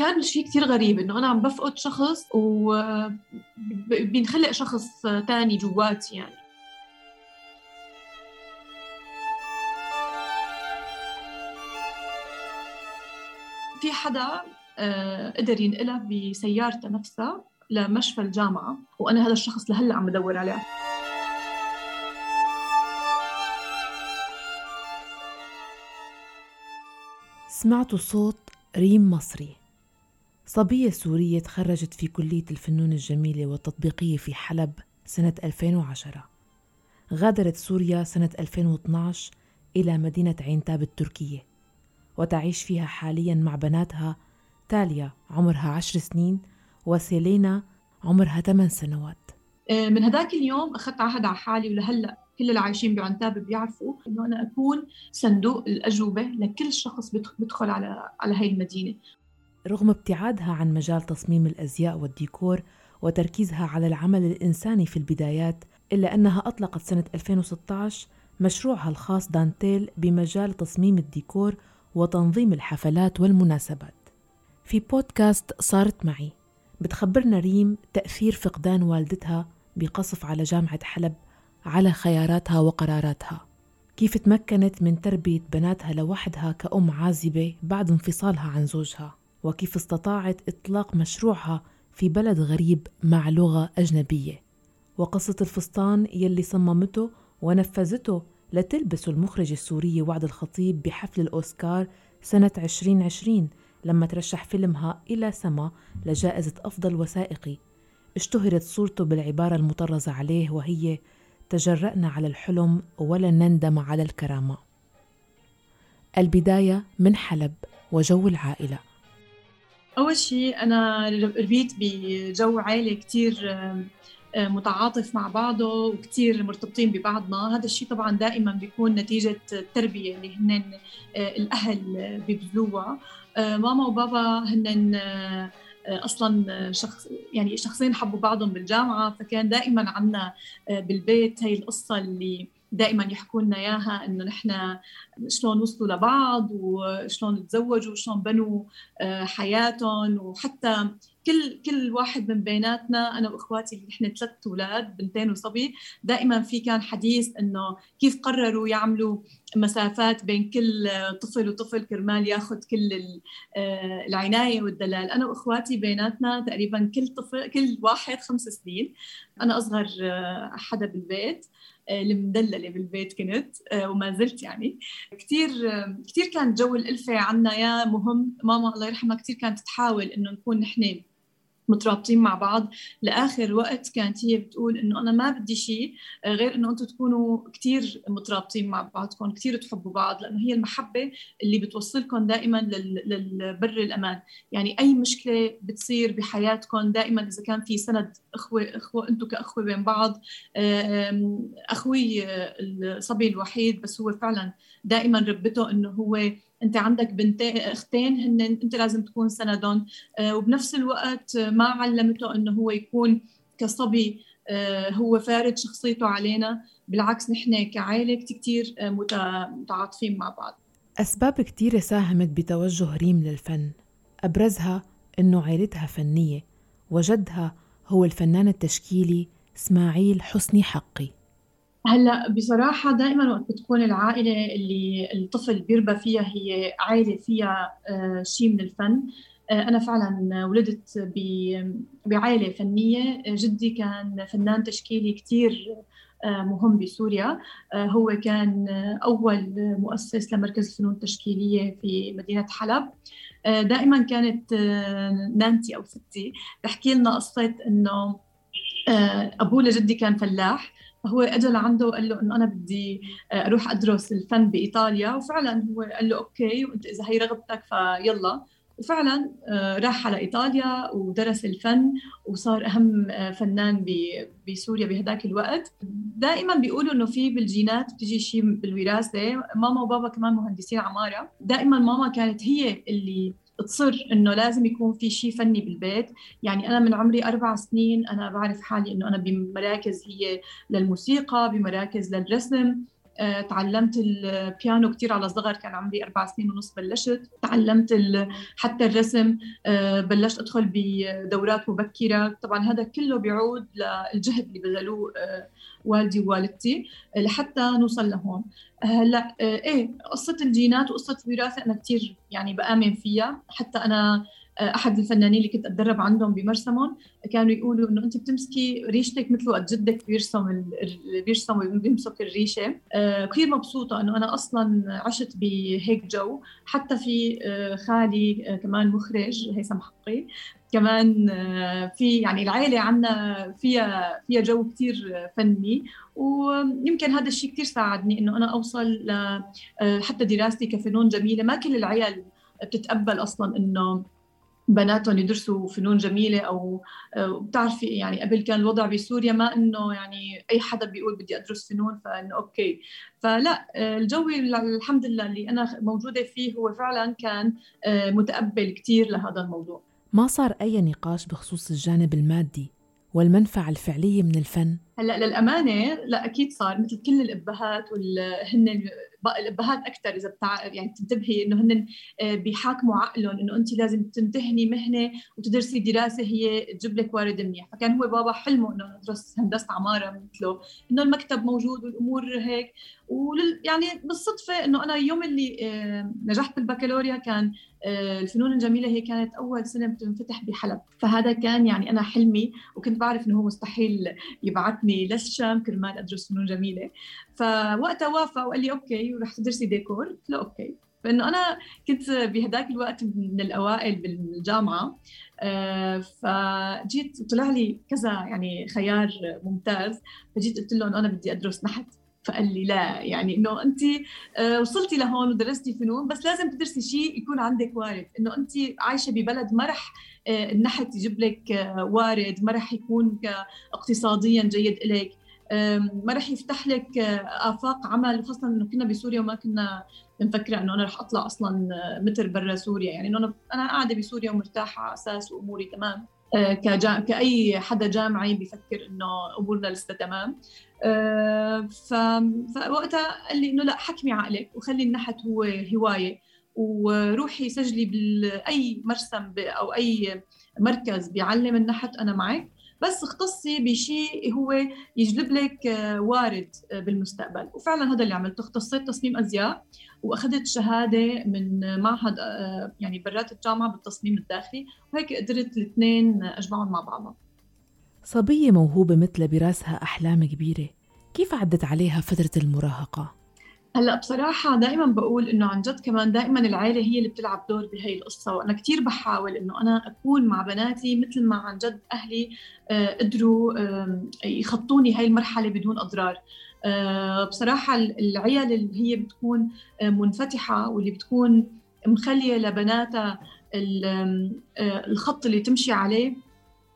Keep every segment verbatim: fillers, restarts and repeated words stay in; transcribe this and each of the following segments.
كان شيء كتير غريب إنه أنا عم بفقد شخص وبينخلق شخص تاني جواتي يعني. في حدا قدر ينقلها بسيارته نفسها لمشفى الجامعة، وأنا هذا الشخص لهلأ عم بدور عليه. سمعتوا صوت ريم مصري، صبية سورية تخرجت في كلية الفنون الجميلة والتطبيقية في حلب سنة ألفين وعشرة. غادرت سوريا سنة ألفين واثنعش إلى مدينة عينتاب التركية، وتعيش فيها حالياً مع بناتها تاليا عمرها عشر سنين وسيلينا عمرها ثمان سنوات. من هداك اليوم أخذت عهد على حالي، ولهلأ كل اللي عايشين بعنتاب بيعرفوا إنه أنا أكون صندوق الأجوبة لكل شخص بيدخل على على هاي المدينة. رغم ابتعادها عن مجال تصميم الأزياء والديكور وتركيزها على العمل الإنساني في البدايات، إلا أنها أطلقت سنة ألفين وستة عشر مشروعها الخاص دانتيل بمجال تصميم الديكور وتنظيم الحفلات والمناسبات. في بودكاست صارت معي بتخبرنا ريم تأثير فقدان والدتها بقصف على جامعة حلب على خياراتها وقراراتها، كيف تمكنت من تربية بناتها لوحدها كأم عازبة بعد انفصالها عن زوجها، وكيف استطاعت إطلاق مشروعها في بلد غريب مع لغة أجنبية، وقصة الفستان يلي صممته ونفذته لتلبسه المخرج السوري وعد الخطيب بحفل الأوسكار سنة عشرين عشرين لما ترشح فيلمها إلى سما لجائزة أفضل وثائقي. اشتهرت صورته بالعبارة المطرزة عليه وهي تجرأنا على الحلم ولا نندم على الكرامة. البداية من حلب وجو العائلة. أول شيء أنا ربيت بجو عائلة كتير متعاطف مع بعضه وكتير مرتبطين ببعضنا. هذا الشيء طبعاً دائماً بيكون نتيجة التربية اللي هن الأهل بيبذلوها. ماما وبابا هن أصلاً شخص يعني شخصين حبوا بعضهم بالجامعة، فكان دائماً عنا بالبيت هاي القصة اللي دائماً يحكونا إياها، إنه نحن شلون وصلوا لبعض وشلون تزوجوا وشلون بنوا حياتهم. وحتى كل كل واحد من بيناتنا، أنا وإخواتي اللي نحن ثلاث أولاد بنتين وصبي، دائماً في كان حديث إنه كيف قرروا يعملوا مسافات بين كل طفل وطفل كرمال ياخد كل العناية والدلال. أنا وإخواتي بيناتنا تقريباً كل طفل كل واحد خمس سنين. أنا أصغر حدا بالبيت، المدللة بالبيت كنت وما زلت يعني. كتير كتير كان جو الألفة عنا يا مهم. ماما الله يرحمها كتير كانت تحاول إنه نكون نحن مترابطين مع بعض لآخر وقت. كانت هي بتقول إنه أنا ما بدي شيء غير إنه أنتوا تكونوا كتير مترابطين مع بعضكم، كتير تحبوا بعض، لأنه هي المحبة اللي بتوصلكم دائما للبر الأمان. يعني أي مشكلة بتصير بحياتكم دائما إذا كان في سند أخوة أخوة أنتوا كأخوة بين بعض. أخوي الصبي الوحيد، بس هو فعلا دائما ربته إنه هو أنت عندك بنتين أختين هن أنت لازم تكون سندهم، وبنفس الوقت ما علمته أنه هو يكون كصبي هو فارد شخصيته علينا. بالعكس نحن كعائلة كتير متعاطفين مع بعض. أسباب كتيرة ساهمت بتوجه ريم للفن، أبرزها أنه عائلتها فنية وجدها هو الفنان التشكيلي إسماعيل حسني حقي. هلا بصراحه دائما وقت بتكون العائله اللي الطفل بيربى فيها هي عائله فيها شيء من الفن. انا فعلا ولدت بعائله فنيه. جدي كان فنان تشكيلي كتير مهم بسوريا، هو كان اول مؤسس لمركز الفنون التشكيليه في مدينه حلب. دائما كانت نانتي او ستي تحكي لنا قصه انه ابوه لجدي كان فلاح، فهو اجى لعنده وقال له انه انا بدي اروح ادرس الفن بايطاليا، وفعلا هو قال له اوكي وانت اذا هي رغبتك فيلا. وفعلا راح على ايطاليا ودرس الفن وصار اهم فنان بسوريا بهداك الوقت. دائما بيقولوا انه في بالجينات بتجي شيء بالوراثه. ماما وبابا كمان مهندسين عماره، دائما ماما كانت هي اللي تصر إنه لازم يكون في شيء فني بالبيت. يعني أنا من عمري أربع سنين أنا بعرف حالي إنه أنا بمراكز هي للموسيقى، بمراكز للرسم، تعلمت البيانو كتير على صغر، كان عمري أربع سنين ونص بلشت. تعلمت حتى الرسم، بلشت أدخل بدورات مبكرة. طبعا هذا كله بيعود للجهد اللي بذلوه والدي ووالدتي لحتى نوصل لهون. هلا إيه قصة الجينات وقصة الوراثة أنا كتير يعني بآمن فيها. حتى أنا أحد الفنانين اللي كنت أتدرب عندهم بمرسمهم كانوا يقولوا إنه أنت بتمسكي ريشتك مثل وقت جدك بيرسم بيرسم وبيمسك الريشة. كثير مبسوطة إنه أنا أصلاً عشت بهيك جو. حتى في خالي كمان مخرج، هيثم حقي، كمان في يعني العائلة عنا فيها فيها جو كتير فني، ويمكن هذا الشيء كتير ساعدني إنه أنا أوصل حتى دراستي كفنون جميلة. ما كل العيال بتتقبل أصلاً إنه بناتهم يدرسوا فنون جميلة. أو بتعرفي يعني قبل كان الوضع بسوريا ما إنه يعني أي حدا بيقول بدي أدرس فنون فإنه أوكي. فلا، الجو الحمد لله اللي أنا موجودة فيه هو فعلا كان متقبل كتير لهذا الموضوع. ما صار أي نقاش بخصوص الجانب المادي والمنفعة الفعلية من الفن؟ هلا للأمانة لا، أكيد صار مثل كل الأبهات والهن الأبهات أكتر إذا بتع... يعني تنتبهي إنه هن بيحاكموا عقلهم إنه أنت لازم تمتهني مهنة وتدرسي دراسة هي تجيب لك وارد منيح. فكان هو بابا حلمه إنه ندرس هندسة عمارة مثله، إنه المكتب موجود والأمور هيك. ولل... يعني بالصدفة إنه أنا يوم اللي نجحت بالبكالوريا كان الفنون الجميلة هي كانت أول سنة بتنفتح بحلب. فهذا كان يعني أنا حلمي، وكنت بعرف إنه هو مستحيل يبعتني للشام كرمال أدرس فنون جميلة. فوقتها وافق وقال لي أوكي ورح تدرسي ديكور. قلت له أوكي، فإنه أنا كنت بهداك الوقت من الأوائل بالجامعة. فجيت وطلع لي كذا يعني خيار ممتاز، فجيت قلت له إنه أنا بدي أدرس نحت. فقال لي لا، يعني إنه أنت وصلتي لهون ودرستي فنون بس لازم تدرسي شيء يكون عندك وارد، إنه أنت عايشة ببلد ما رح النحت يجيب لك وارد، ما رح يكون اقتصاديا جيد إليك، ما رح يفتح لك آفاق عمل، خاصة إنه كنا بسوريا وما كنا نفكر إنه أنا رح أطلع أصلا متر برا سوريا. يعني إنه أنا أنا قاعدة بسوريا ومرتاحة على أساس وأموري تمام كجا... كأي حدا جامعي بيفكر إنه أمورنا لسه تمام. ف... فوقتها قال لي إنه لا، حكمي عقلك وخلي النحت هو هواية، وروحي سجلي بأي مرسم أو أي مركز بيعلم النحت، أنا معك، بس اختصي بشيء هو يجلب لك وارد بالمستقبل. وفعلا هذا اللي عملته، اختصيت تصميم أزياء وأخذت شهادة من معهد يعني برات الجامعة بالتصميم الداخلي، وهيك قدرت الاثنين أجمعهم مع بعضهم. صبية موهوبة مثل براسها أحلام كبيرة، كيف عدت عليها فترة المراهقة؟ هلأ بصراحة دائماً بقول إنه عن جد كمان دائماً العائلة هي اللي بتلعب دور بهاي القصة. وأنا كتير بحاول إنه أنا أكون مع بناتي مثل ما عن جد أهلي قدروا يخطوني هاي المرحلة بدون أضرار. بصراحة العيال اللي هي بتكون منفتحة واللي بتكون مخلية لبناتها الخط اللي تمشي عليه،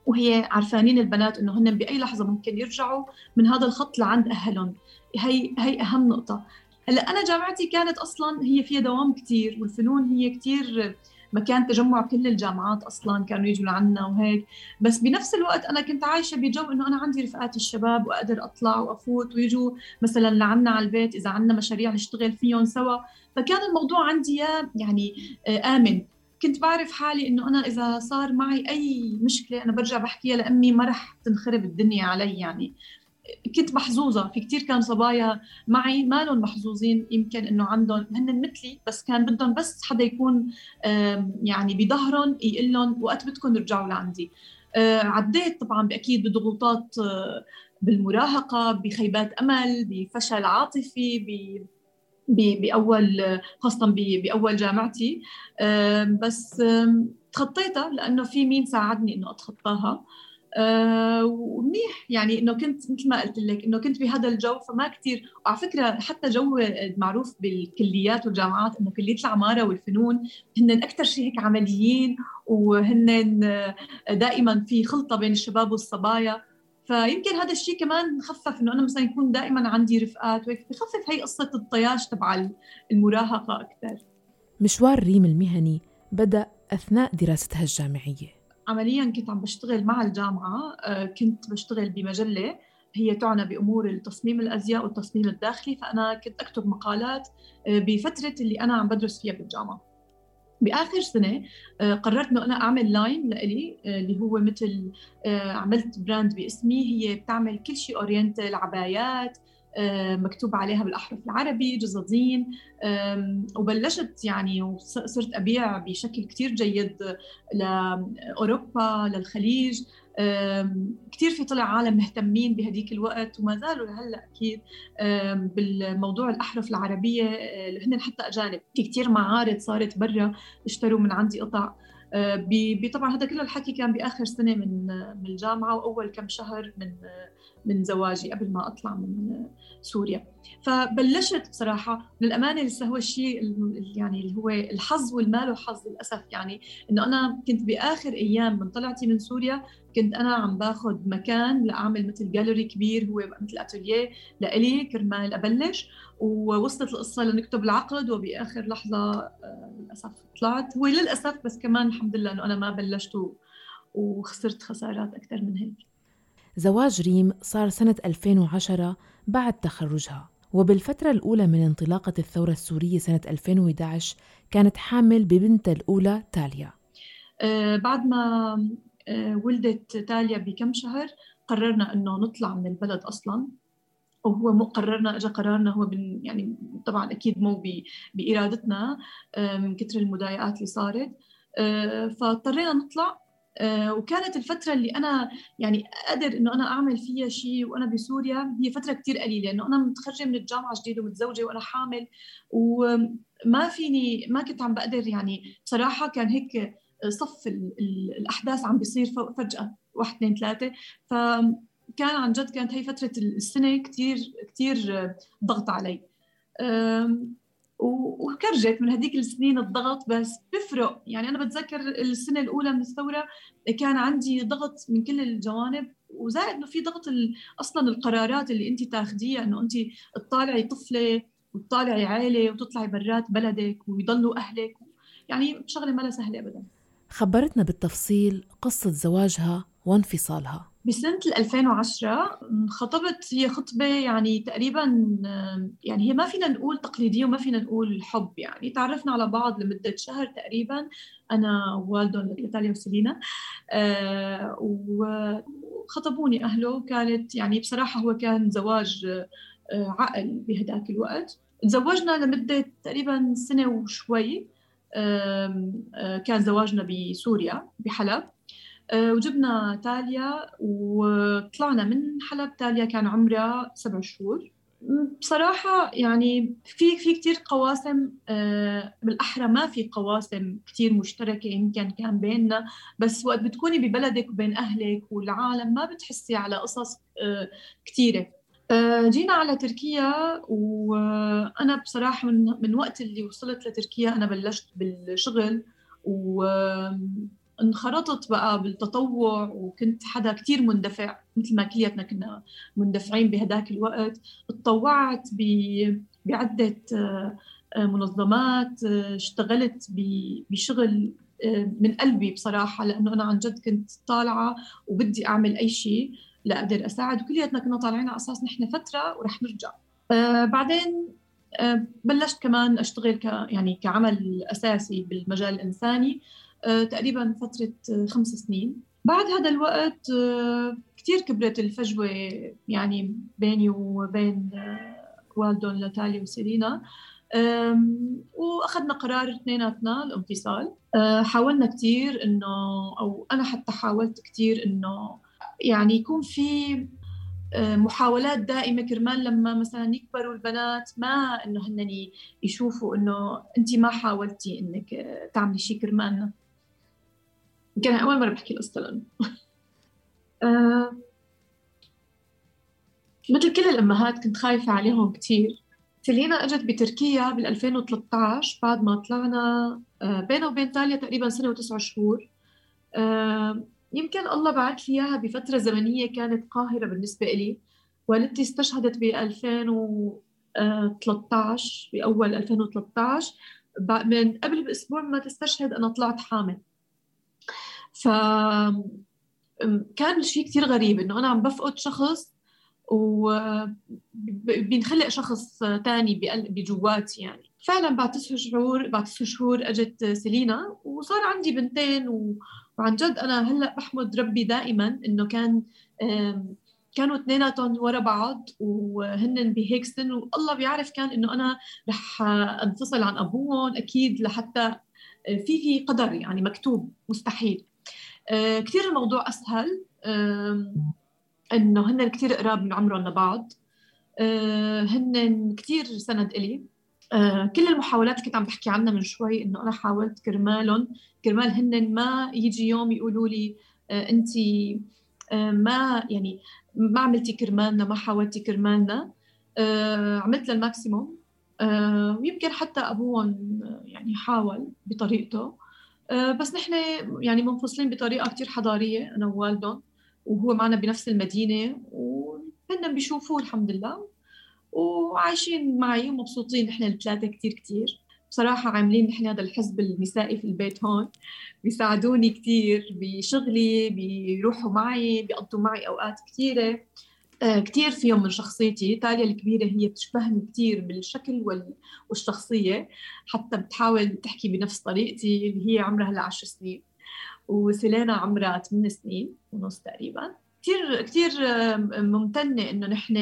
وهي عارفانين البنات إنه هن بأي لحظة ممكن يرجعوا من هذا الخط لعند أهلهم، هي هي أهم نقطة. هلا أنا جامعتي كانت أصلاً هي فيها دوام كتير، والفنون هي كتير مكان تجمع كل الجامعات أصلاً كانوا يجوا لعنا وهيك. بس بنفس الوقت أنا كنت عايشة بجو إنه أنا عندي رفقات الشباب وأقدر أطلع وأفوت ويجوا مثلاً لعنا على البيت إذا عنا مشاريع نشتغل فيهم سوا. فكان الموضوع عندي يعني آمن، كنت بعرف حالي إنه أنا إذا صار معي أي مشكلة أنا برجع بحكيها لأمي، ما رح تنخرب الدنيا علي. يعني كنت محظوظة، في كتير كان صبايا معي مالهم محظوظين، يمكن إنه عندهم هن مثلي بس كان بدهم بس حدا يكون يعني بظهرهم يقلن وقت بدكم رجعوا لعندي. عديت طبعاً بأكيد بضغوطات بالمراهقة، بخيبات أمل، بفشل عاطفي، ب بأول خاصة بأول جامعتي، بس تخطيتها لأنه في مين ساعدني إنه أتخطاها. ومنيح يعني إنه كنت مثل ما قلت لك إنه كنت بهذا الجو، فما كتير. وعلى فكرة حتى جو معروف بالكليات والجامعات إنه كلية العمارة والفنون هن أكتر شيء هيك عمليين، وهن دائما في خلطة بين الشباب والصبايا. فيمكن هذا الشيء كمان خفف إنه أنا مثلا يكون دائما عندي رفقات، وهيك بخفف هي قصة الطياش تبع المراهقة أكثر. مشوار ريم المهني بدأ أثناء دراستها الجامعية. عمليا كنت عم بشتغل مع الجامعة، كنت بشتغل بمجلة هي تعنى بأمور التصميم الأزياء والتصميم الداخلي، فأنا كنت أكتب مقالات بفترة اللي أنا عم بدرس فيها بالجامعة. بآخر سنة قررت أنه أنا أعمل لاين لإلي اللي هو مثل عملت براند باسمي، هي بتعمل كل شيء أورينتال، عبايات مكتوب عليها بالأحرف العربي، جزازين، وبلشت يعني وصرت أبيع بشكل كتير جيد لأوروبا للخليج. كتير في طلع عالم مهتمين بهديك الوقت وما زالوا هلأ أكيد بالموضوع الأحرف العربية اللي هن حتى أجانب. في كتير معارض صارت برا اشتروا من عندي قطع. طبعا هذا كله الحكي كان بآخر سنة من من الجامعة وأول كم شهر من من زواجي قبل ما أطلع من سوريا. فبلشت بصراحة من الأمانة لسه هو الشيء يعني اللي هو الحظ والمال وحظ للأسف، يعني إنه أنا كنت بآخر أيام من طلعتي من سوريا كنت أنا عم باخد مكان لأعمل مثل جاليري كبير، هو مثل أتوليه لإلي كرمال أبلش، ووصلت القصة لنكتب العقد وبآخر لحظة للأسف طلعت. هو للأسف بس كمان الحمد لله إنه أنا ما بلشت وخسرت خسارات أكثر من هيك. زواج ريم صار سنة ألفين وعشرة بعد تخرجها، وبالفترة الأولى من انطلاقة الثورة السورية سنة ألفين وإحدى عشر كانت حامل ببنتها الأولى تاليا. آه بعد ما آه ولدت تاليا بكم شهر قررنا أنه نطلع من البلد أصلاً، وهو مو قررنا اجى قرارنا هو يعني طبعاً أكيد مو بإرادتنا آه من كتر المضايقات اللي صارت، آه فاضطرينا نطلع. وكانت الفترة اللي أنا يعني أقدر إنه أنا أعمل فيها شيء وأنا بسوريا هي فترة كتير قليلة، لأنه أنا متخرجة من الجامعة جديد ومتزوجة وأنا حامل وما فيني ما كنت عم بقدر يعني بصراحة. كان هيك صف الأحداث عم بيصير فجأة واحد اثنين ثلاثة، فكان عن جد كانت هي فترة السنة كتير كتير ضغط علي، وكرجت من هذيك السنين الضغط. بس بفرق يعني أنا بتذكر السنة الأولى من الثورة كان عندي ضغط من كل الجوانب، وزائد إنه في ضغط أصلاً القرارات اللي أنت تاخديها، إنه أنت تطالعي طفلة وتطالعي عائلة وتطلعي برات بلدك ويضلوا أهلك، يعني شغلة ما لا سهلة أبداً. خبرتنا بالتفصيل قصة زواجها وانفصالها. بسنة ألفين وعشرة خطبت، هي خطبة يعني تقريباً يعني هي ما فينا نقول تقليدية وما فينا نقول حب، يعني تعرفنا على بعض لمدة شهر تقريباً، أنا ووالدهم لتاليا وسيلينا، آه وخطبوني أهله. كانت يعني بصراحة هو كان زواج آه عقل بهداك الوقت. تزوجنا لمدة تقريباً سنة وشوي، آه آه كان زواجنا بسوريا بحلب، وجبنا تاليا وطلعنا من حلب. تاليا كان عمرها سبع شهور. بصراحة يعني في في كتير قواسم، بالأحرى ما في قواسم كتير مشتركة يمكن كان بيننا، بس وقت بتكوني ببلدك وبين أهلك والعالم ما بتحسي على قصص كتيرة. جينا على تركيا، وأنا بصراحة من من وقت اللي وصلت لتركيا أنا بلشت بالشغل و انخرطت بقى بالتطوع، وكنت حدا كتير مندفع مثل ما كلياتنا كنا مندفعين بهداك الوقت. اتطوعت بعدة منظمات، اشتغلت بشغل من قلبي بصراحة، لأنه أنا عن جد كنت طالعة وبدي أعمل أي شيء لأقدر أساعد، وكلياتنا كنا طالعين على أساس نحن فترة ورح نرجع. بعدين بلشت كمان أشتغل يعني كعمل أساسي بالمجال الإنساني تقريباً فترة خمس سنين. بعد هذا الوقت كتير كبرت الفجوة يعني بيني وبين والدون لتاليا وسيلينا، وأخذنا قرار اثنيناتنا الانفصال. حاولنا كتير إنه أو أنا حتى حاولت كتير إنه يعني يكون في محاولات دائمة كرمال لما مثلا يكبروا البنات ما إنه هنني يشوفوا إنه أنت ما حاولتي إنك تعملي شيء كرمالنا. كان أول مرة بحكي القصة لأنه آه مثل كل الأمهات كنت خايفة عليهم كتير. سيلينا أجت بتركيا بالألفين وثلاثة عشر بعد ما طلعنا، آه بينه وبين تاليا تقريباً سنة وتسعة شهور. آه يمكن الله بعت لي إياها بفترة زمنية كانت قاهرة بالنسبة لي. والدتي استشهدت بألفين وثلاثة عشر بأول ألفين وثلاثة عشر، من قبل بأسبوع ما تستشهد أنا طلعت حامل. فكان شيء كتير غريب إنه أنا عم بفقد شخص وبينخلق شخص تاني بجواتي. يعني فعلا بعد تسع شهور بعد تسع شهور اجت سيلينا وصار عندي بنتين. وعن جد انا هلا بحمد ربي دائما انه كان كانوا اثنيناتهم ورا بعض وهن بهيك سن، والله بيعرف كان انه انا رح انفصل عن ابوهم اكيد، لحتى في في قدر يعني مكتوب مستحيل. كثير الموضوع اسهل انه هن كثير قراب من عمرهم لبعض، هن كثير سند الي. كل المحاولات كنت عم بحكي عنها من شوي انه انا حاولت كرمالهم، كرمال هن ما يجي يوم يقولوا لي انت ما يعني ما عملتي كرمالنا، ما حاولتي كرمالنا. عملت للماكسيموم، ويمكن حتى ابوهم يعني حاول بطريقته، بس نحن يعني منفصلين بطريقه كتير حضاريه انا ووالدهم، وهو معنا بنفس المدينه وهن بيشوفوه الحمد لله، وعايشين معي ومبسوطين نحن الثلاثه كتير كتير بصراحه. عاملين نحن هذا الحزب النسائي في البيت هون، بيساعدوني كتير بشغلي، بيروحوا معي، بيقضوا معي اوقات كتيره. كتير فيهم من شخصيتي. تاليا الكبيرة هي بتشبهني كتير بالشكل والشخصية، حتى بتحاول تحكي بنفس طريقتي، اللي هي عمرها هلا عشر سنين، وسيلينا عمرها ثمان سنين ونص تقريبا. كتير كتير ممتنة إنه نحن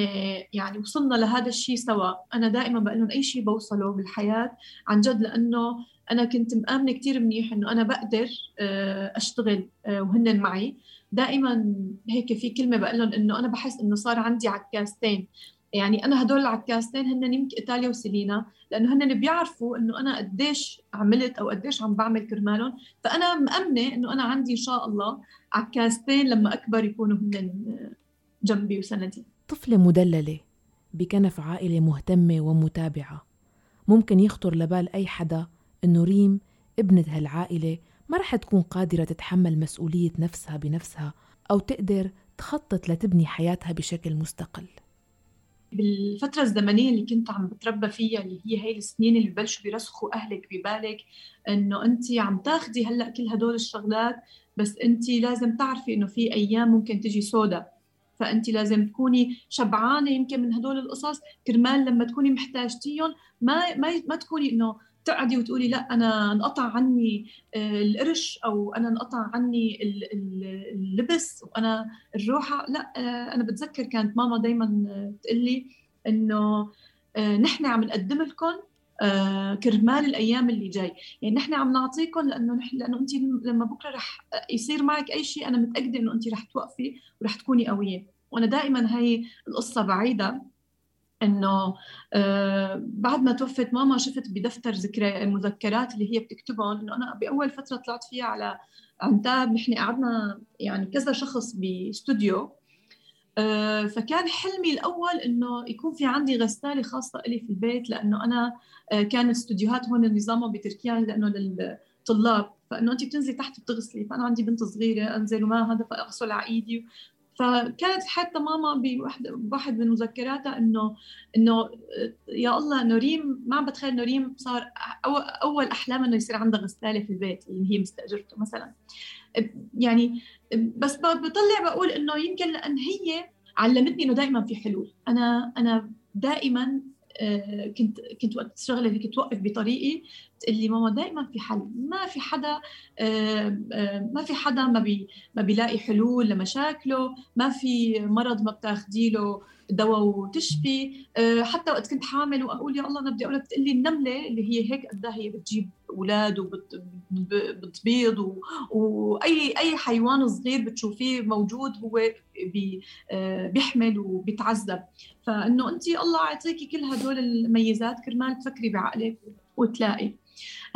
يعني وصلنا لهذا الشيء سوا. أنا دائما بقلن أي شيء بوصله بالحياة عن جد، لأنه أنا كنت مآمنة كتير منيح إنه أنا بقدر أشتغل وهن معي. دائما هيك في كلمة بقلن إنه أنا بحس إنه صار عندي عكاستين، يعني أنا هدول العكاستين هن يمكن إيطاليا وسيلينا، لأنه هن بيعرفوا إنه أنا قديش عملت أو قديش عم بعمل كرمالهم. فأنا مأمنة إنه أنا عندي إن شاء الله عكاستين لما أكبر يكونوا هن جنبي وسندي. طفلة مدللة بكنف عائلة مهتمة ومتابعة، ممكن يخطر لبال أي حدا إنه ريم ابنة هالعائلة ما رح تكون قادرة تتحمل مسؤولية نفسها بنفسها أو تقدر تخطط لتبني حياتها بشكل مستقل. بالفترة الزمنية اللي كنت عم بتربى فيها، اللي هي هاي السنين اللي ببلشوا بيرسخوا أهلك ببالك إنه أنتي عم تاخدي هلأ كل هدول الشغلات، بس أنتي لازم تعرفي إنه في أيام ممكن تجي سودا، فأنتي لازم تكوني شبعانة يمكن من هدول القصص كرمال لما تكوني محتاجتيهم ما ما ما تكوني إنه تقعدي وتقولي لا أنا انقطع عني القرش، أو أنا انقطع عني اللبس وأنا الروحة. لا، أنا بتذكر كانت ماما دايما تقلي إنه نحن عم نقدم لكم كرمال الأيام اللي جاي، يعني نحن عم نعطيكم، لأنه نحن لأنه أنت لما بكرة رح يصير معك أي شيء أنا متأكدة إنه أنت رح توقفي ورح تكوني قوية. وأنا دائما هاي القصة بعيدة، إنه بعد ما توفت ماما شفت بدفتر ذكرى المذكرات اللي هي بتكتبهم إنه أنا بأول فترة طلعت فيها على عنتاب نحن قعدنا يعني كذا شخص باستوديو، فكان حلمي الأول إنه يكون في عندي غسالة خاصة لي في البيت، لأنه أنا كان الاستوديوهات هون نظامهم بتركيا لأنه للطلاب، فإنه أنت بتنزلي تحت بتغسلي، فأنا عندي بنت صغيرة أنزل وما هذا فأغسل على إيدي. فكانت حتى ماما بواحد من مذكراتها إنه إنه يا الله نوريم، ما عم بتخيل نوريم صار أول أحلام إنه يصير عندها غسالة في البيت اللي هي مستأجرته مثلا، يعني بس بطلع بقول إنه يمكن لأن هي علمتني إنه دائما في حلول. أنا أنا دائما كنت كنت وقت الشغله اللي كنت وقف بطريقي تقلي ماما دائما في حل، ما في حدا ما في حدا ما بي ما بيلاقي حلول لمشاكله، ما في مرض ما بتاخدي له دواء وتشفي. حتى وقت كنت حامل واقول يا الله انا بدي اقولك، تقلي النمله اللي هي هيك قدها هي بتجيب اولاد وبتبيض و... واي اي حيوان صغير بتشوفيه موجود هو بي... بيحمل وبيتعذب، فانه انت الله يعطيكي كل هدول الميزات كرمال تفكري بعقلك وتلاقي.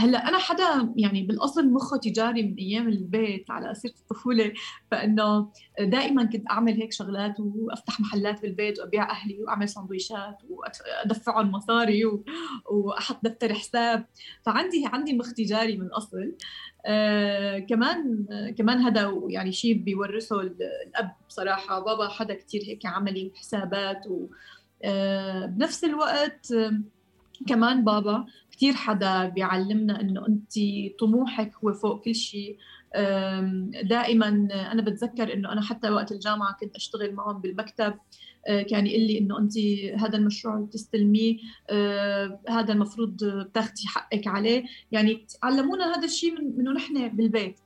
هلا انا حدا يعني بالاصل مخه تجاري من ايام البيت على سيره الطفوله، فانه دائما كنت اعمل هيك شغلات وافتح محلات بالبيت وابيع اهلي واعمل سندويشات وادفعهم مصاري واحط دفتر حساب، فعندي عندي مخ تجاري من الاصل. آه كمان آه كمان هذا يعني شيء بيورثه الاب بصراحه. بابا حدا كتير هيك عملي حسابات، وبنفس آه الوقت آه كمان بابا كتير حدا بيعلمنا إنه أنتي طموحك هو فوق كل شيء، دائما أنا بتذكر إنه أنا حتى وقت الجامعة كنت أشتغل معهم بالمكتب، كان يقول لي إنه أنت هذا المشروع بتستلميه، هذا المفروض بتاخدي حقك عليه، يعني علمونا هذا الشيء من منه نحن بالبيت.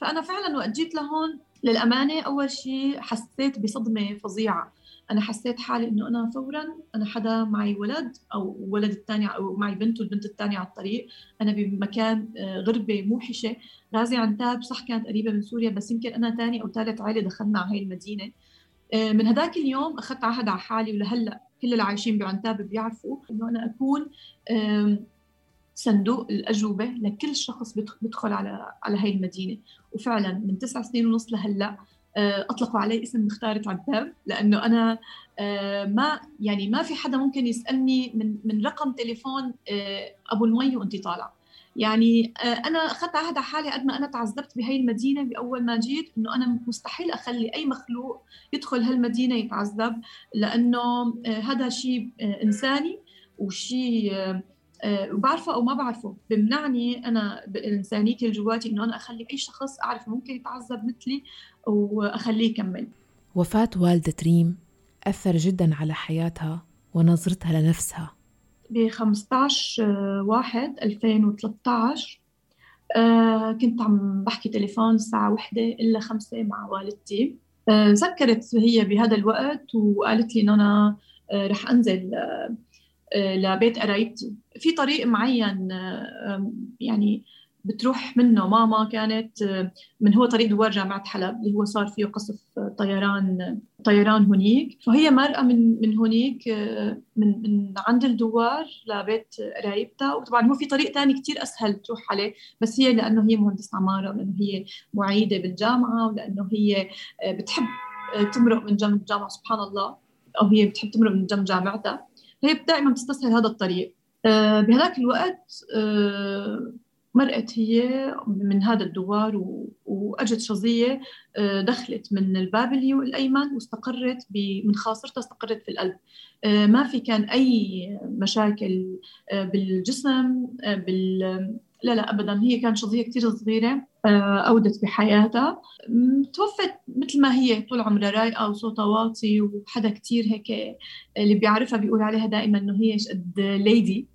فأنا فعلا وقت جيت لهون للأمانة أول شيء حسيت بصدمة فظيعة، أنا حسيت حالي إنه أنا فورا أنا حدا معي ولد أو ولد الثاني أو معي بنت والبنت الثانية على الطريق، أنا بمكان غربة موحشة غازي عنتاب، صح كانت قريبة من سوريا بس يمكن أنا ثاني أو ثالث عائلة دخلنا على هاي المدينة. من هداك اليوم أخذت عهد على حالي، ولهلأ كل اللي عايشين بعنتاب بيعرفوا إنه أنا أكون صندوق الأجوبة لكل شخص بيدخل على على هاي المدينة. وفعلا من تسع سنين ونص لهلأ أطلقوا علي اسم مختارة عذاب، لأنه أنا ما يعني ما في حدا ممكن يسألني من من رقم تليفون أبو المي وأنت طالعة. يعني أنا أخذت عهد على حالي قد ما أنا تعذبت بهاي المدينة بأول ما جيت إنه أنا مستحيل أخلي أي مخلوق يدخل هالمدينة يتعذب، لأنه هذا شيء إنساني وشيء بعرفه أو ما بعرفه بمنعني أنا بإنسانيتي الجواتي إنه أنا أخلي أي شخص أعرف ممكن يتعذب مثلي وأخليه يكمل. وفاة والدة ريم أثر جداً على حياتها ونظرتها لنفسها. ب خمسة عشر واحد ألفين وثلاثة عشر كنت عم بحكي تليفون الساعة واحدة إلا خمسة مع والدتي، ذكرت هي بهذا الوقت وقالت لي إن أنا رح أنزل لبيت قرايبتي في طريق معين يعني بتروح منه ماما، كانت من هو طريق دوار جامعة حلب اللي هو صار فيه قصف طيران طيران هنيك، فهي مرقة من من هنيك من من عند الدوار لبيت قرايبتها. وطبعا هو في طريق تاني كتير أسهل تروح عليه، بس هي لأنه هي مهندسة عمارة ولأنه هي معيدة بالجامعة ولأنه هي بتحب تمرق من جنب الجامعة سبحان الله، أو هي بتحب تمرق من جنب جامعتها، هي دائما بتستسهل هذا الطريق. بهذاك الوقت مرقت هي من هذا الدوار وأجت شظية دخلت من الباب الأيمن واستقرت من خاصرتها، استقرت في القلب، ما في كان أي مشاكل بالجسم بال لا لا أبدا، هي كانت شظية كتير صغيرة أودت بحياتها. توفت مثل ما هي طول عمرها رايقة وصوتها واطي، وحدا كتير هيك اللي بيعرفها بيقول عليها دائما إنه هي قد ليدي.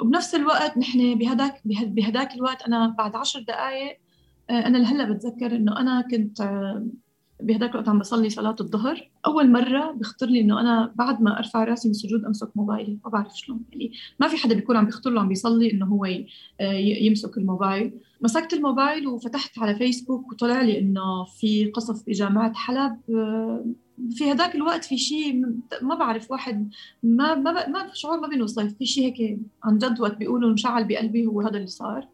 وبنفس الوقت نحن بهداك بهداك الوقت أنا بعد عشر دقايق أنا لهلا بتذكر إنه أنا كنت بهداك الوقت عم بصلي صلاة الظهر، أول مرة بيخطر لي إنه أنا بعد ما أرفع رأسي من السجود أمسك موبايلي، ما بعرف شلون يعني ما في حدا بيكون عم بيخطر له عم بيصلي إنه هو يمسك الموبايل. مسكت الموبايل وفتحت على فيسبوك وطلع لي إنه في قصف بجامعة حلب. في هداك الوقت في شيء ما بعرف، واحد ما ما ما شعور ما بينوصف، في شيء هيك عن جد وقت بيقولوا مشعل بقلبي هو هذا اللي صار.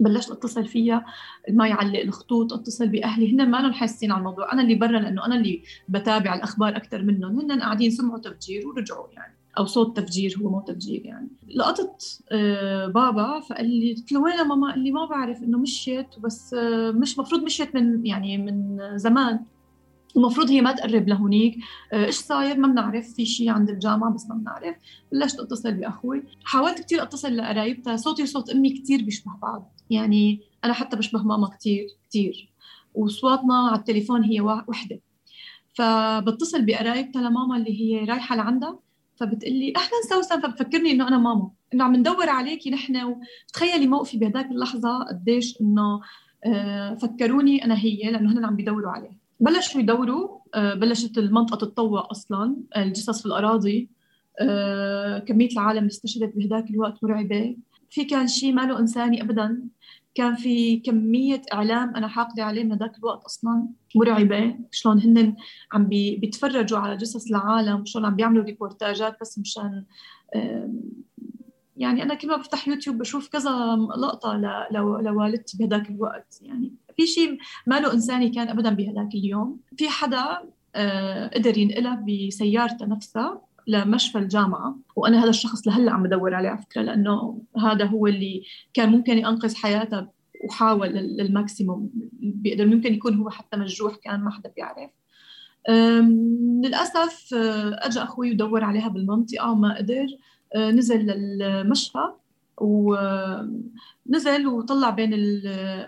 بلشت اتصل فيها ما يعلق الخطوط، اتصل باهلي، هن ما لهم حاسين على الموضوع، انا اللي برا لانه انا اللي بتابع الاخبار اكثر منهم، هن قاعدين سمعوا تفجير ورجعوا يعني، او صوت تفجير هو مو تفجير يعني. لقطت بابا فقال لي قلت له وين ماما؟ قال لي ما بعرف انه مشيت، بس مش مفروض مشيت من يعني من زمان، المفروض هي ما تقرب لهونيك، ايش صاير ما بنعرف، في شيء عند الجامعه بس ما بنعرف. بلشت اتصل باخوي، حاولت كتير اتصل لقرايبتها، صوتي وصوت امي كتير بيشبه بعض، يعني انا حتى بشبه ماما كتير كتير، وصواتنا على التليفون هي وحده. فبتصل بقرايبتها لماما اللي هي رايحه لعندها، فبتقلي اهلا سوسن، فبتفكرني انه انا ماما، انه عم ندور عليكي نحن. وتخيلي موقفي بهداك اللحظه قديش انه فكروني انا هي، لانه هن عم بيدوروا عليها. بلشوا يدوروا، بلشت المنطقة تتطوع أصلاً، الجثث في الأراضي، كمية العالم اللي استشهدت بهداك الوقت مرعبة، في كان شيء ما له إنساني أبداً، كان في كمية إعلام أنا حاقدة عليه من هداك الوقت أصلاً مرعبة، شلون هن عم بيتفرجوا على جثث العالم، شلون عم بيعملوا ريبورتاجات بس مشان يعني أنا كل ما بفتح يوتيوب بشوف كذا لقطة لوالدتي بهداك الوقت. يعني في شيء ما له إنساني كان أبداً بهداك اليوم. في حدا قدر ينقلها بسيارته نفسها لمشفى الجامعة، وأنا هذا الشخص لهلأ عم بدور عليه على فكرة، لأنه هذا هو اللي كان ممكن ينقذ حياتها، وحاول للماكسيموم بيقدر، ممكن يكون هو حتى مجروح كان ما حدا بيعرف. للأسف أجا أخوي ودور عليها بالمنطقة وما قدر، نزل للمشفى ونزل وطلع بين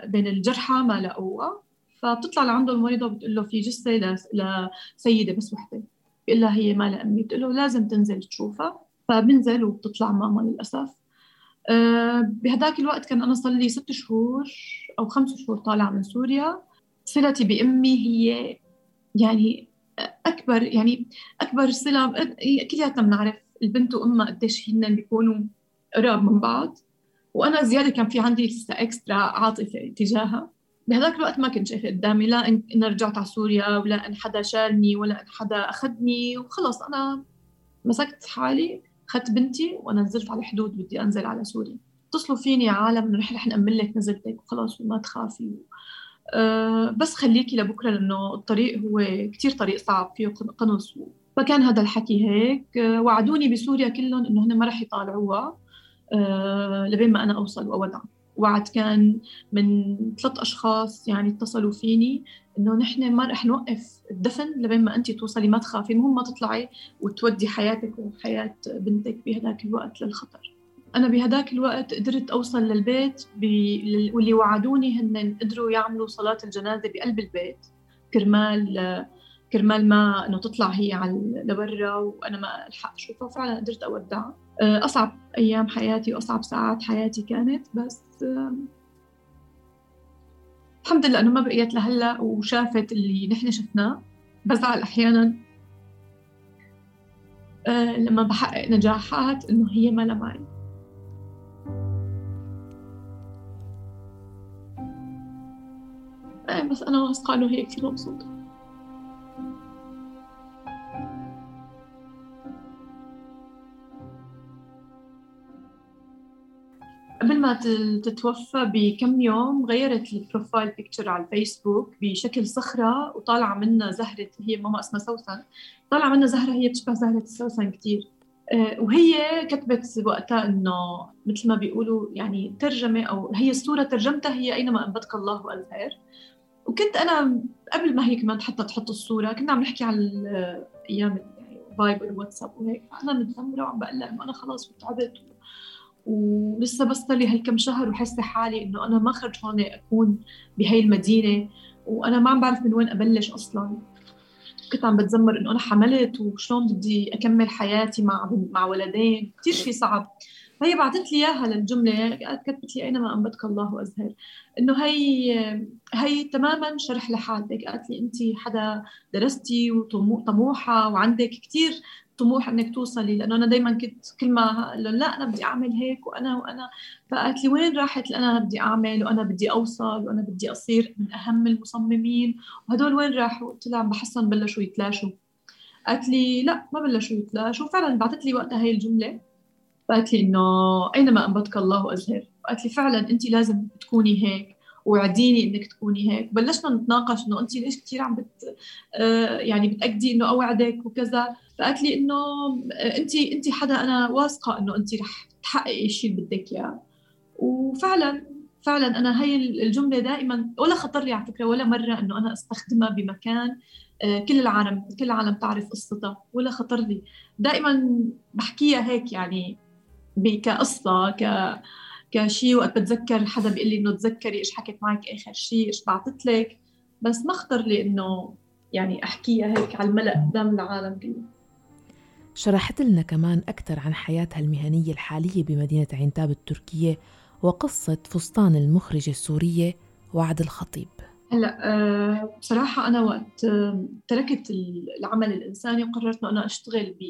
بين الجرحى ما لقوها. فبتطلع لعنده المريضة بتقول له في جثة لسيدة بس وحدة، بيقول لها هي ما لأمي، بتقول له لازم تنزل تشوفها. فبنزل وبتطلع ماما للأسف. أه بهداك الوقت كان أنا صار لي ست شهور أو خمس شهور طالعة من سوريا. صلتي بأمي هي يعني أكبر يعني أكبر صلة، كلياتنا بنعرف البنت وأمها قديش هن بيكونوا قراب من بعض، وأنا زيادة كان في عندي لسه إكسترا عاطفة تجاهها. بهذاك الوقت ما كنت شايفة قدامي لا إن رجعت على سوريا ولا إن حدا شالني ولا إن حدا أخذني، وخلص أنا مسكت حالي، خدت بنتي وأنا نزلت على الحدود، بدي أنزل على سوريا. اتصلوا فيني يا عالم رح رح نأمن لك نزلتك وخلاص وما تخافي و... أه بس خليكي لبكرة لأنه الطريق هو كتير طريق صعب فيه قنص. فكان هذا الحكي هيك. وعدوني بسوريا كلهم إنه هن ما رح يطالعوها أه لبين ما أنا أوصل وأودع. وعد كان من ثلاث أشخاص يعني اتصلوا فيني إنه نحن ما رح نوقف الدفن لبين ما أنتي توصلي، ما تخافي، مهم ما تطلعي وتودي حياتك وحياة بنتك بهداك الوقت للخطر. أنا بهداك الوقت قدرت أوصل للبيت ب... واللي وعدوني هن قدروا يعملوا صلاة الجنازة بقلب البيت كرمال كرمال ما إنه تطلع هي على لبرا وأنا ما ألحق أشوفها. فعلا قدرت أودعها. أصعب أيام حياتي وأصعب ساعات حياتي كانت، بس الحمد لله أنه ما بقيت لهلا وشافت اللي نحن شفناه. بزعل أحيانا لما بحقق نجاحات إنه هي ما لها معي. بس أنا واثقة إنه هي كثير مبسوطة. قبل ما تتوفى بكم يوم غيرت البروفايل بيكتشر على الفيسبوك بشكل صخرة وطالعة منها زهرة، هي ماما اسمها سوسن، طالعة منها زهرة هي بتشبه زهرة السوسن كتير. وهي كتبت وقتها إنه مثل ما بيقولوا يعني ترجمة أو هي الصورة ترجمتها هي أينما أنبتك الله الخير. وكنت أنا قبل ما هي كمان حتى تحط الصورة كنا عم نحكي على أيام فايبر واتساب وهيك. أنا متذمرة وعم بقول لها أنا خلاص وتعبت ولسه بس لي هالكم شهر وحسة حالي إنه أنا ما خرج هون أكون بهاي المدينة وأنا ما عم بعرف من وين أبلش أصلاً. كنت عم بتذمر إنه أنا حملت وشلون بدي أكمل حياتي مع مع ولدين، كتير شيء صعب. فهي بعتت لي إياها للجملة، كتبت لي أينما أنبتك الله أزهر، إنه هي هي تماماً شرح لحالك. قالت لي أنت حدا درستي وطموحة وعندك كتير طموح انك توصلي، لانه انا دائما كنت كل ما لا انا بدي اعمل هيك وانا وانا فقالت لي وين راحت انا بدي اعمل وانا بدي اوصل وانا بدي اصير من اهم المصممين وهدول وين راحوا؟ قلت لها بحسن بلشوا يتلاشوا. قالت لي لا ما بلشوا يتلاشوا. فعلا بعثت لي وقتها هاي الجمله، قالت لي انه اينما انبتك الله ازهر. قالت لي فعلا انت لازم تكوني هيك وعديني انك تكوني هيك. بلشنا نتناقش انه انت ليش كثير عم بت آه يعني بتاكدي انه اوعدك وكذا. فقالت لي انه انت انت حدا انا واثقه انه انت رح تحققي الشيء اللي بدك اياه. وفعلا فعلا انا هاي الجمله دائما ولا خطر لي على فكره ولا مره انه انا استخدمها بمكان آه كل العالم كل العالم تعرف قصتها، ولا خطر لي، دائما بحكيها هيك يعني كقصه ك كشي. وقت بتذكر حدا بيقول لي إنه تذكري إيش حكيت معك آخر شيء، إيش بعتت لك، بس ما خطر لي إنه يعني أحكيها هيك على الملأ قدام العالم كله. شرحت لنا كمان أكثر عن حياتها المهنية الحالية بمدينة عنتاب التركية وقصة فستان المخرجة السورية وعد الخطيب. هلا أه بصراحة أنا وقت تركت العمل الإنساني وقررت إنه أنا أشتغل ب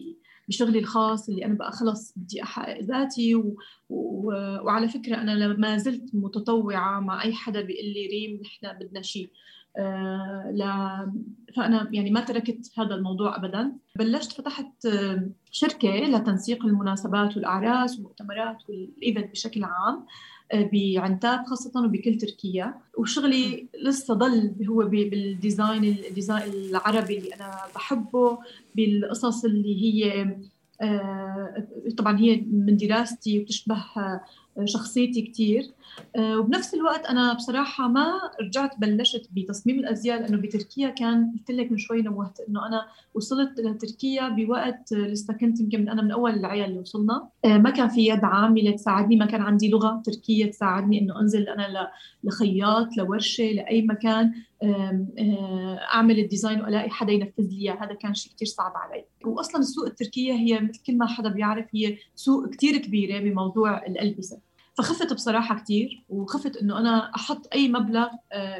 بشغلي الخاص اللي أنا بقى خلص بدي أحقق ذاتي و... و... وعلى فكرة أنا لما زلت متطوعة مع أي حدا بيقول لي ريم نحن بدنا شيء آه... لا... فأنا يعني ما تركت هذا الموضوع أبدا. بلشت فتحت شركة لتنسيق المناسبات والأعراس والمؤتمرات والإيفنت بشكل عام بعنتاب خاصة وبكل تركيا. وشغلي لسه ضل هو بالديزاين الديزاين العربي اللي أنا بحبه، بالقصص اللي هي طبعا هي من دراستي وبتشبه شخصيتي كتير. وبنفس الوقت أنا بصراحة ما رجعت بلشت بتصميم الأزياء، لأنه بتركيا كان قلت لك من شوي نوهت أنه أنا وصلت لتركيا بوقت لسه كنت يمكن أنا من أول العيال اللي وصلنا، ما كان في يد عاملة تساعدني، ما كان عندي لغة تركية تساعدني أنه أنزل أنا لخياط لورشة لأي مكان أعمل الديزاين وألاقي حدا ينفذ لي. هذا كان شيء كتير صعب علي. وأصلا السوق التركية هي مثل كل ما حدا بيعرف هي سوق كتير كبيرة بموضوع الألبسة، فخفت بصراحة كتير، وخفت إنه أنا أحط أي مبلغ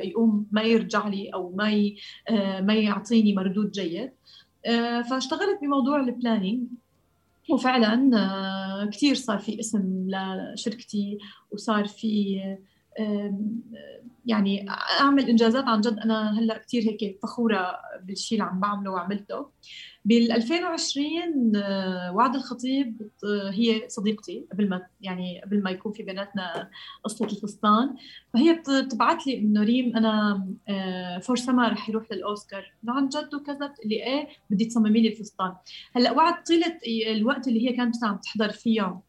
يقوم ما يرجع لي أو ما ما يعطيني مردود جيد. فاشتغلت بموضوع البلانينج، وفعلا كتير صار في اسم لشركتي، وصار في يعني أعمل إنجازات عن جد. أنا هلأ كتير هيك فخورة بالشي اللي عم بعمله وعملته. بالألفين وعشرين وعد الخطيب هي صديقتي قبل ما يعني قبل ما يكون في بيناتنا قصة الفستان، فهي بتبعت لي إنه ريم أنا فور سما رح يروح للأوسكار عن جد وكذا، بتقلي إيه بدي تصممي لي الفستان. هلأ وعد طيلة الوقت اللي هي كانت عم تحضر فيه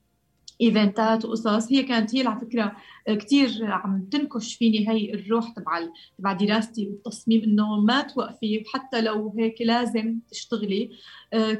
إيفنتات وقصص، هي كانت هي على فكرة كتير عم تنكش فيني هاي الروح تبع تبع دراستي والتصميم إنه ما توقفي وحتى لو هيك لازم تشتغلي.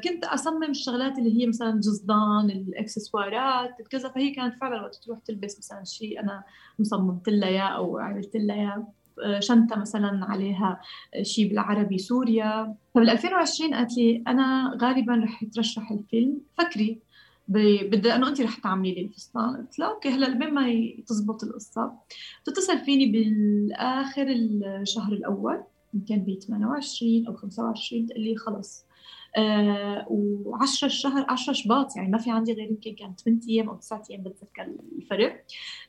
كنت أصمم الشغلات اللي هي مثلا جزدان الإكسسوارات كذا، فهي كانت فعلا وقت تروح تلبس مثلا شيء أنا مصممت لها يا أو عملت لها يا شنطة مثلا عليها شيء بالعربي سوريا. فبالألفين وعشرين قالت لي أنا غالبا رح يترشح الفيلم، فكري بدي أنه أنت رح تعملي لي الفستان. قلت لا أوكي هلأ لبين ما تزبط القصة. تتصل فيني بالآخر الشهر الأول يمكن ب ثمانية وعشرين أو خمسة وعشرين، تقول لي خلص آه وعشرة الشهر عشرة شباط، يعني ما في عندي غير يمكن كان ثمانية أيام أو تسعة أيام بتذكر الفرق،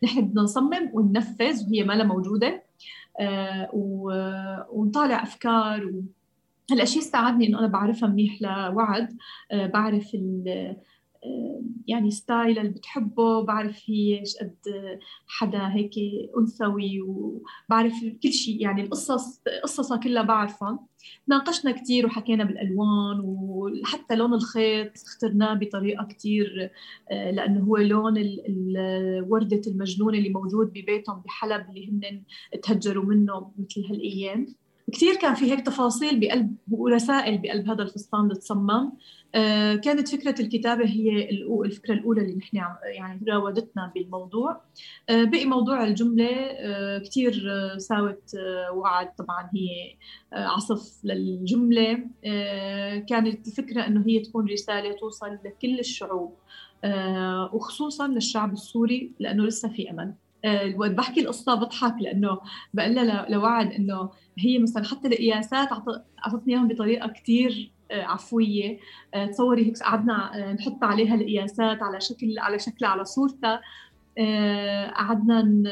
نحن بدنا نصمم وننفذ وهي مالها موجودة آه ونطالع أفكار و... هلأ شيء استعادني أنه أنا بعرفها منيح لوعد، آه بعرف ال يعني ستايل اللي بتحبه، بعرف هي قد حدا هيك أنثوي وبعرف كل شيء، يعني القصص قصصها كلها بعرفها. ناقشنا كتير وحكينا بالألوان، وحتى لون الخيط اخترناه بطريقة كتير لأنه هو لون الوردة المجنونة اللي موجود ببيتهم بحلب اللي هن تهجروا منه مثل هالأيام. كتير كان في هيك تفاصيل بقلب ورسائل بقلب هذا الفستان اللي تصمم. آه كانت فكرة الكتابة هي الفكرة الأولى اللي نحن يعني راودتنا بالموضوع. آه بقي موضوع الجملة آه كتير آه ساوت آه وعد طبعا هي آه عصف للجملة. آه كانت الفكرة أنه هي تكون رسالة توصل لكل الشعوب آه وخصوصا للشعب السوري لأنه لسه في أمل. الوقت بحكي القصة بضحك لأنه بقلها لوعد أنه هي مثلا حتى القياسات عطتني إياهم بطريقة كتير عفوية. تصوري هيك قعدنا نحط عليها القياسات على شكل على شكل على صورتها، قعدنا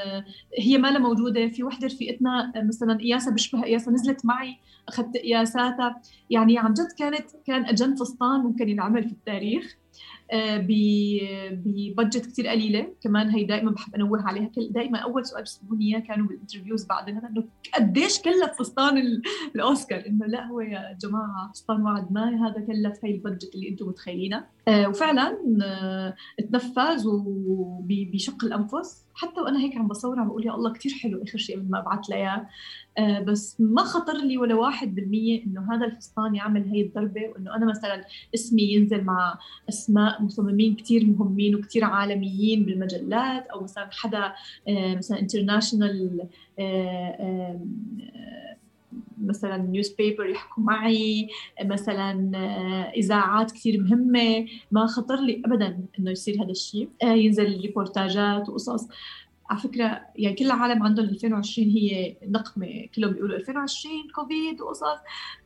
هي ما لها موجودة. في وحدة رفيقتنا مثلا قياسة بشبه قياسة نزلت معي أخذت قياساتها، يعني عن جد كانت كان أجن فستان ممكن ينعمل في التاريخ ببادجت كتير قليلة. كمان هي دائما بحب أنوه عليها، دائما أول سؤال بيسألوني إياه كانوا بالانترفيوز بعدها إنه قديش كلف فستان الأوسكار، إنه لا هو يا جماعة فستان وعد ما هذا كلف هاي البادجت اللي أنتم متخيلينها. آه وفعلا آه اتنفذ وبشق الأنفس. حتى وأنا هيك عم بصور عم بقول يا الله كتير حلو آخر شيء قبل ما أبعت لها، آه بس ما خطر لي ولا واحد بالمية إنه هذا الفستان يعمل هاي الضربة، وإنه أنا مثلا اسمي ينزل مع أسماء مصممين كتير مهمين وكتير عالميين بالمجلات، أو مثلا حدا آه مثلا international آه آه مثلا نيوزبيبر يحكوا معي، مثلا إذاعات كتير مهمة. ما خطر لي أبدا إنه يصير هذا الشيء. ينزل ريبورتاجات وقصص. على فكرة يعني كل العالم عندهم ألفين وعشرين هي نقمة، كلهم بيقولوا ألفين وعشرين كوفيد وقصص.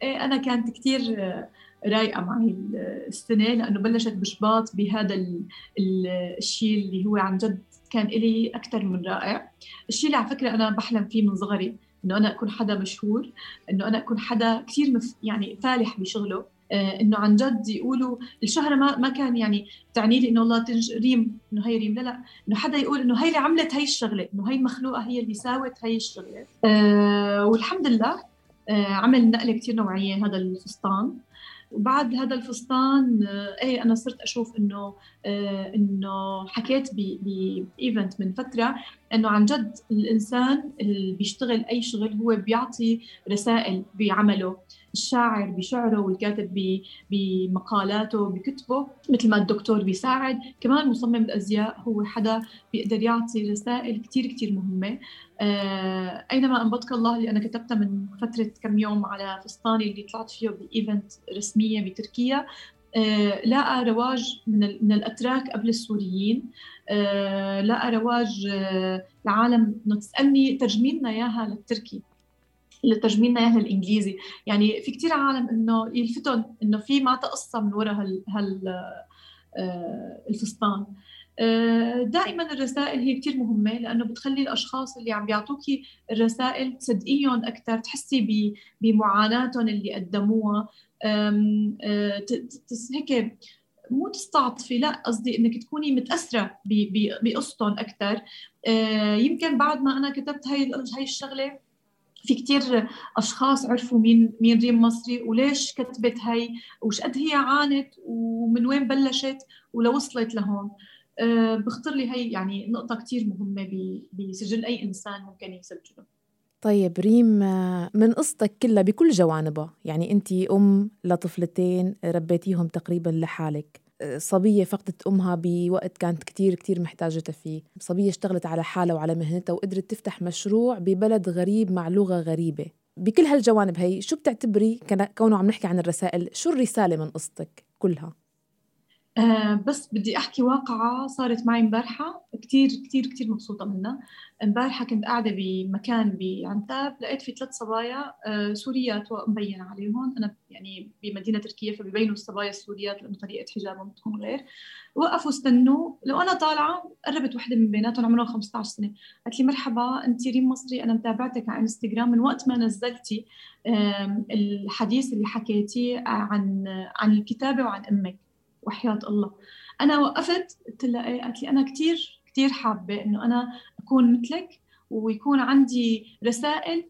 أنا كانت كتير رايقة معي السنة لأنه بلشت بشباط بهذا الشيء اللي هو عن جد كان إلي أكتر من رائع. الشيء اللي على فكرة أنا بحلم فيه من صغري إنه أنا أكون حدا مشهور، إنه أنا أكون حدا كتير مف... يعني فالح بشغله، آه إنه عن جد يقولوا الشهرة ما ما كان يعني تعني لي إنه الله تنج ريم إنه هاي ريم، لا لا إنه حدا يقول إنه هاي اللي عملت هاي الشغلة، إنه هاي المخلوقة هي اللي ساوت هاي الشغلة. آه والحمد لله آه عمل نقلة كتير نوعية هذا الفستان. وبعد هذا الفستان ايه انا صرت اشوف انه انه حكيت بايفنت من فتره انه عن جد الانسان اللي بيشتغل اي شغل هو بيعطي رسائل بعمله. الشاعر بشعره والكاتب بمقالاته بكتبه، مثل ما الدكتور بيساعد كمان مصمم الازياء هو حدا بيقدر يعطي رسائل كتير كتير مهمه. اينما انبتك الله اللي انا كتبتها من فتره كم يوم على فستاني اللي طلعت فيه بايفنت رسميه بتركيا لقى رواج من الأتراك قبل السوريين، لقى رواج العالم إنه تسألني ترجميننا إياها للتركي، لترجميننا إياها الإنجليزي. يعني في كتير عالم إنه يلفتن إنه في ما تقصى من وراء هال هال الفستان. دائما الرسائل هي كتير مهمة لأنه بتخلي الأشخاص اللي عم بيعطوكي الرسائل تصدقيهم أكتر، تحسي بمعاناتهم اللي قدموها، هيك مو تستعطفي، لا قصدي انك تكوني متأثرة بقصتهم أكتر. يمكن بعد ما أنا كتبت هاي هاي الشغلة في كتير أشخاص عرفوا مين مين ريم مصري وليش كتبت هاي وش قد هي عانت ومن وين بلشت ولو وصلت لهون. بخطر لي هاي يعني نقطة كتير مهمة بسجل أي إنسان ممكن يسجله. طيب ريم، من قصتك كلها بكل جوانبها، يعني أنت أم لطفلتين ربيتيهم تقريباً لحالك، صبية فقدت أمها بوقت كانت كتير كتير محتاجة فيه، صبية اشتغلت على حالها وعلى مهنتها وقدرت تفتح مشروع ببلد غريب مع لغة غريبة، بكل هالجوانب هي شو بتعتبري كونه عم نحكي عن الرسائل، شو الرسالة من قصتك كلها؟ أه بس بدي أحكي واقعة صارت معي مبارحة كتير كتير كتير مبسوطة منها. مبارحة كنت قاعدة بمكان بعنتاب، لقيت في ثلاث صبايا أه سوريات ومبين عليهم، أنا يعني بمدينة تركية فبيبينوا الصبايا السوريات لأن طريقة حجابهم بتكون غير. وقفوا استنوا لو أنا طالعة، قربت وحدة من بيناتهم عمرها خمسة عشر سنة، قالت لي مرحبا أنت ريم مصري، أنا متابعتك على إنستغرام من وقت ما نزلتي أه الحديث اللي حكيتي عن عن الكتابة وعن أمك، وحياة الله. أنا وقفت قلت لها إيه، قالت لي أنا كتير كتير حابة إنه أنا أكون مثلك ويكون عندي رسائل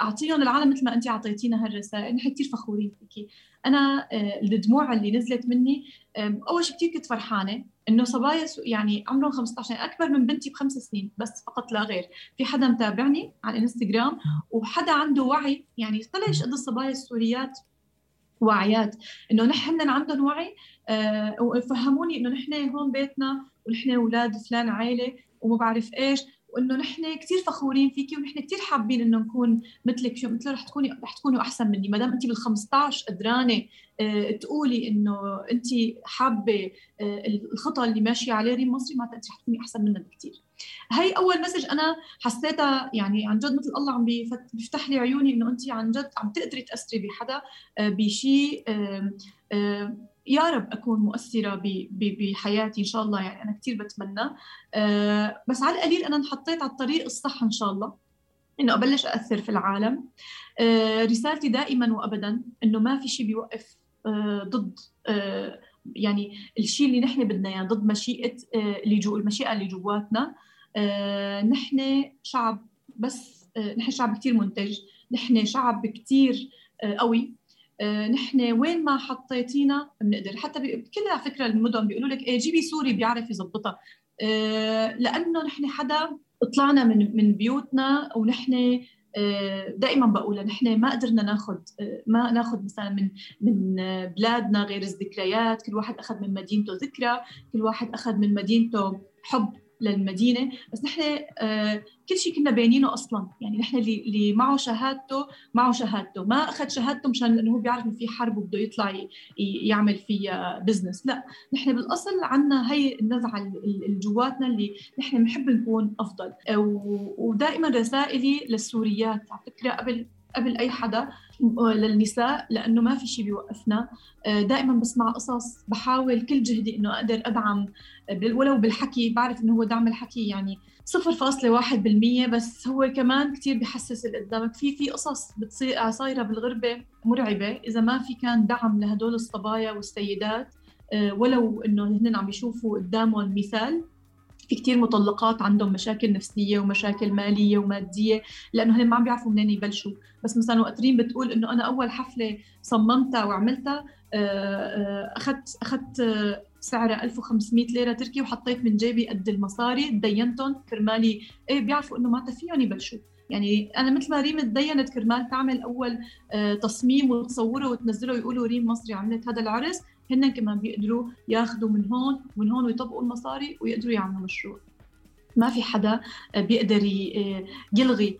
أعطيهم للعالم مثل ما أنت عطيتينا هالرسائل، نحن كتير فخورين فيكي. أنا الدموع اللي نزلت مني أول شيء كتير كنت فرحانة إنه صبايا يعني عمرهم خمسة عشر أكبر من بنتي بخمس سنين بس فقط لا غير، في حدا متابعني على الانستغرام وحدا عنده وعي، يعني طلع إيش قد الصبايا السوريات وعيات إنه نحن عندهم وعي آه وفهموني إنه نحن هون بيتنا ونحن أولاد فلان عائلة وما بعرف إيش، وإنه نحن كتير فخورين فيكي ونحن كتير حابين إنه نكون مثلك، شو مثل رح تكوني رح تكونوا أحسن مني ما دام أنتي بالخمستاعش قدرانة آه تقولي إنه أنتي حابة آه الخطة اللي ماشية عليه ريم مصري، ما أنتي رح تكوني أحسن مننا بكتير. هاي أول مسج أنا حسيتها يعني عن جد مثل الله عم بيفتح لي عيوني إنه أنتي عن جد عم تقدري تأثري بحدا آه بشيء آه آه يا رب أكون مؤثرة بحياتي إن شاء الله، يعني أنا كتير بتمنى أه بس على القليل أنا انحطيت على الطريق الصح إن شاء الله إنه أبلش أأثر في العالم. أه رسالتي دائما وأبدا إنه ما في شيء بيوقف أه ضد أه يعني الشيء اللي نحن بدنا إياه، يعني ضد مشيئة أه اللي جو المشيئة اللي جواتنا. أه نحن شعب بس أه نحن شعب كتير منتج، نحن شعب كتير أه قوي، نحن وين ما حطيتينا بنقدر، حتى بكل على فكرة المدن بيقولوا لك ايه جيبي سوري بيعرف يزبطها، لأنه نحن حدا طلعنا من من بيوتنا، ونحن دائما بقولها نحن ما قدرنا ناخذ ما ناخذ مثلا من من بلادنا غير الذكريات، كل واحد أخذ من مدينته ذكرى، كل واحد أخذ من مدينته حب للمدينة، بس نحن آه كل شيء كنا بينينه أصلاً، يعني نحن اللي معه شهادته معه شهادته ما أخذ شهادته مشان لأنه هو بيعرف إنه في حرب وبده يطلع يعمل فيها بزنس، لا نحن بالأصل عنا هاي النزعة الجواتنا اللي نحن بنحب نكون أفضل. ودائماً رسائلي للسوريات على فكرة قبل قبل أي حدا للنساء، لأنه ما في شي بيوقفنا، دائما بسمع قصص، بحاول كل جهدي إنه أقدر أدعم ولو بالحكي، بعرف إنه هو دعم الحكي يعني صفر فاصلة واحد بالمية بس هو كمان كتير بيحسس اللي قدامك. في في قصص بتصير صايرة بالغربة مرعبة، إذا ما في كان دعم لهدول الصبايا والسيدات ولو إنه هن عم بيشوفوا قدامهم مثال في كتير مطلقات عندهم مشاكل نفسية ومشاكل مالية ومادية، لأنه هن ما عم بيعرفوا منين يبلشوا. بس مثلا وقت ريم بتقول إنه أنا أول حفلة صممتها وعملتها أخذت أخذت سعرها ألف وخمسمية ليرة تركي وحطيت من جيبي قد المصاري، تدينتهم كرمالي إيه بيعرفوا إنه ما فيهم يبلشوا. يعني أنا مثل ما ريم تدينت كرمال تعمل أول تصميم وتصوره وتنزله ويقولوا ريم مصري عملت هذا العرس، هن كمان بيقدروا ياخذوا من هون ومن هون ويطبقوا المصاري ويقدروا يعملوا مشروع. ما في حدا بيقدر يلغي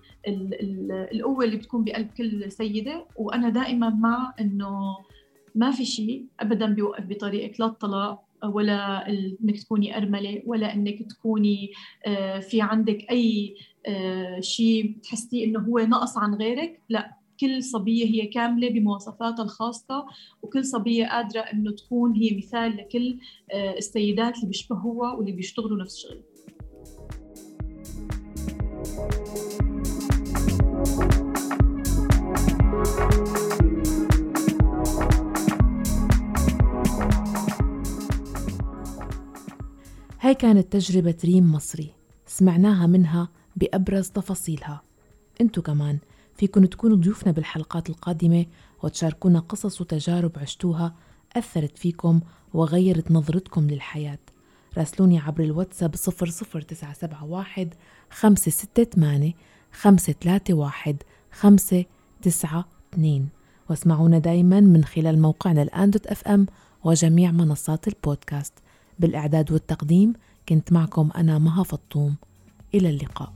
القوة اللي بتكون بقلب كل سيدة، وأنا دائما مع إنه ما في شيء أبدا بيوقف بطريقك، لا الطلاق ولا إنك تكوني أرملة ولا إنك تكوني في عندك أي شيء تحسي إنه هو نقص عن غيرك. لا، كل صبية هي كاملة بمواصفاتها الخاصة، وكل صبية قادرة إنه تكون هي مثال لكل السيدات اللي بيشبهوها واللي بيشتغلوا نفس الشغل. هاي كانت تجربة ريم مصري، سمعناها منها بأبرز تفاصيلها. انتو كمان فيكن تكونوا ضيوفنا بالحلقات القادمة وتشاركونا قصص وتجارب عشتوها أثرت فيكم وغيرت نظرتكم للحياة. راسلوني عبر الواتساب صفر صفر تسعة سبعة واحد خمسة ستة ثمانية خمسة ثلاثة واحد خمسة تسعة اثنين، واسمعونا دايما من خلال موقعنا الآن دوت أف أم وجميع منصات البودكاست. بالإعداد والتقديم كنت معكم أنا مها فطوم، إلى اللقاء.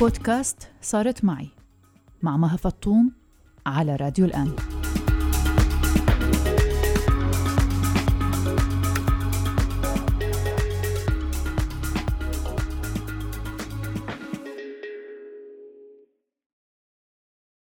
بودكاست صارت معي مع مها فطوم على راديو الآن.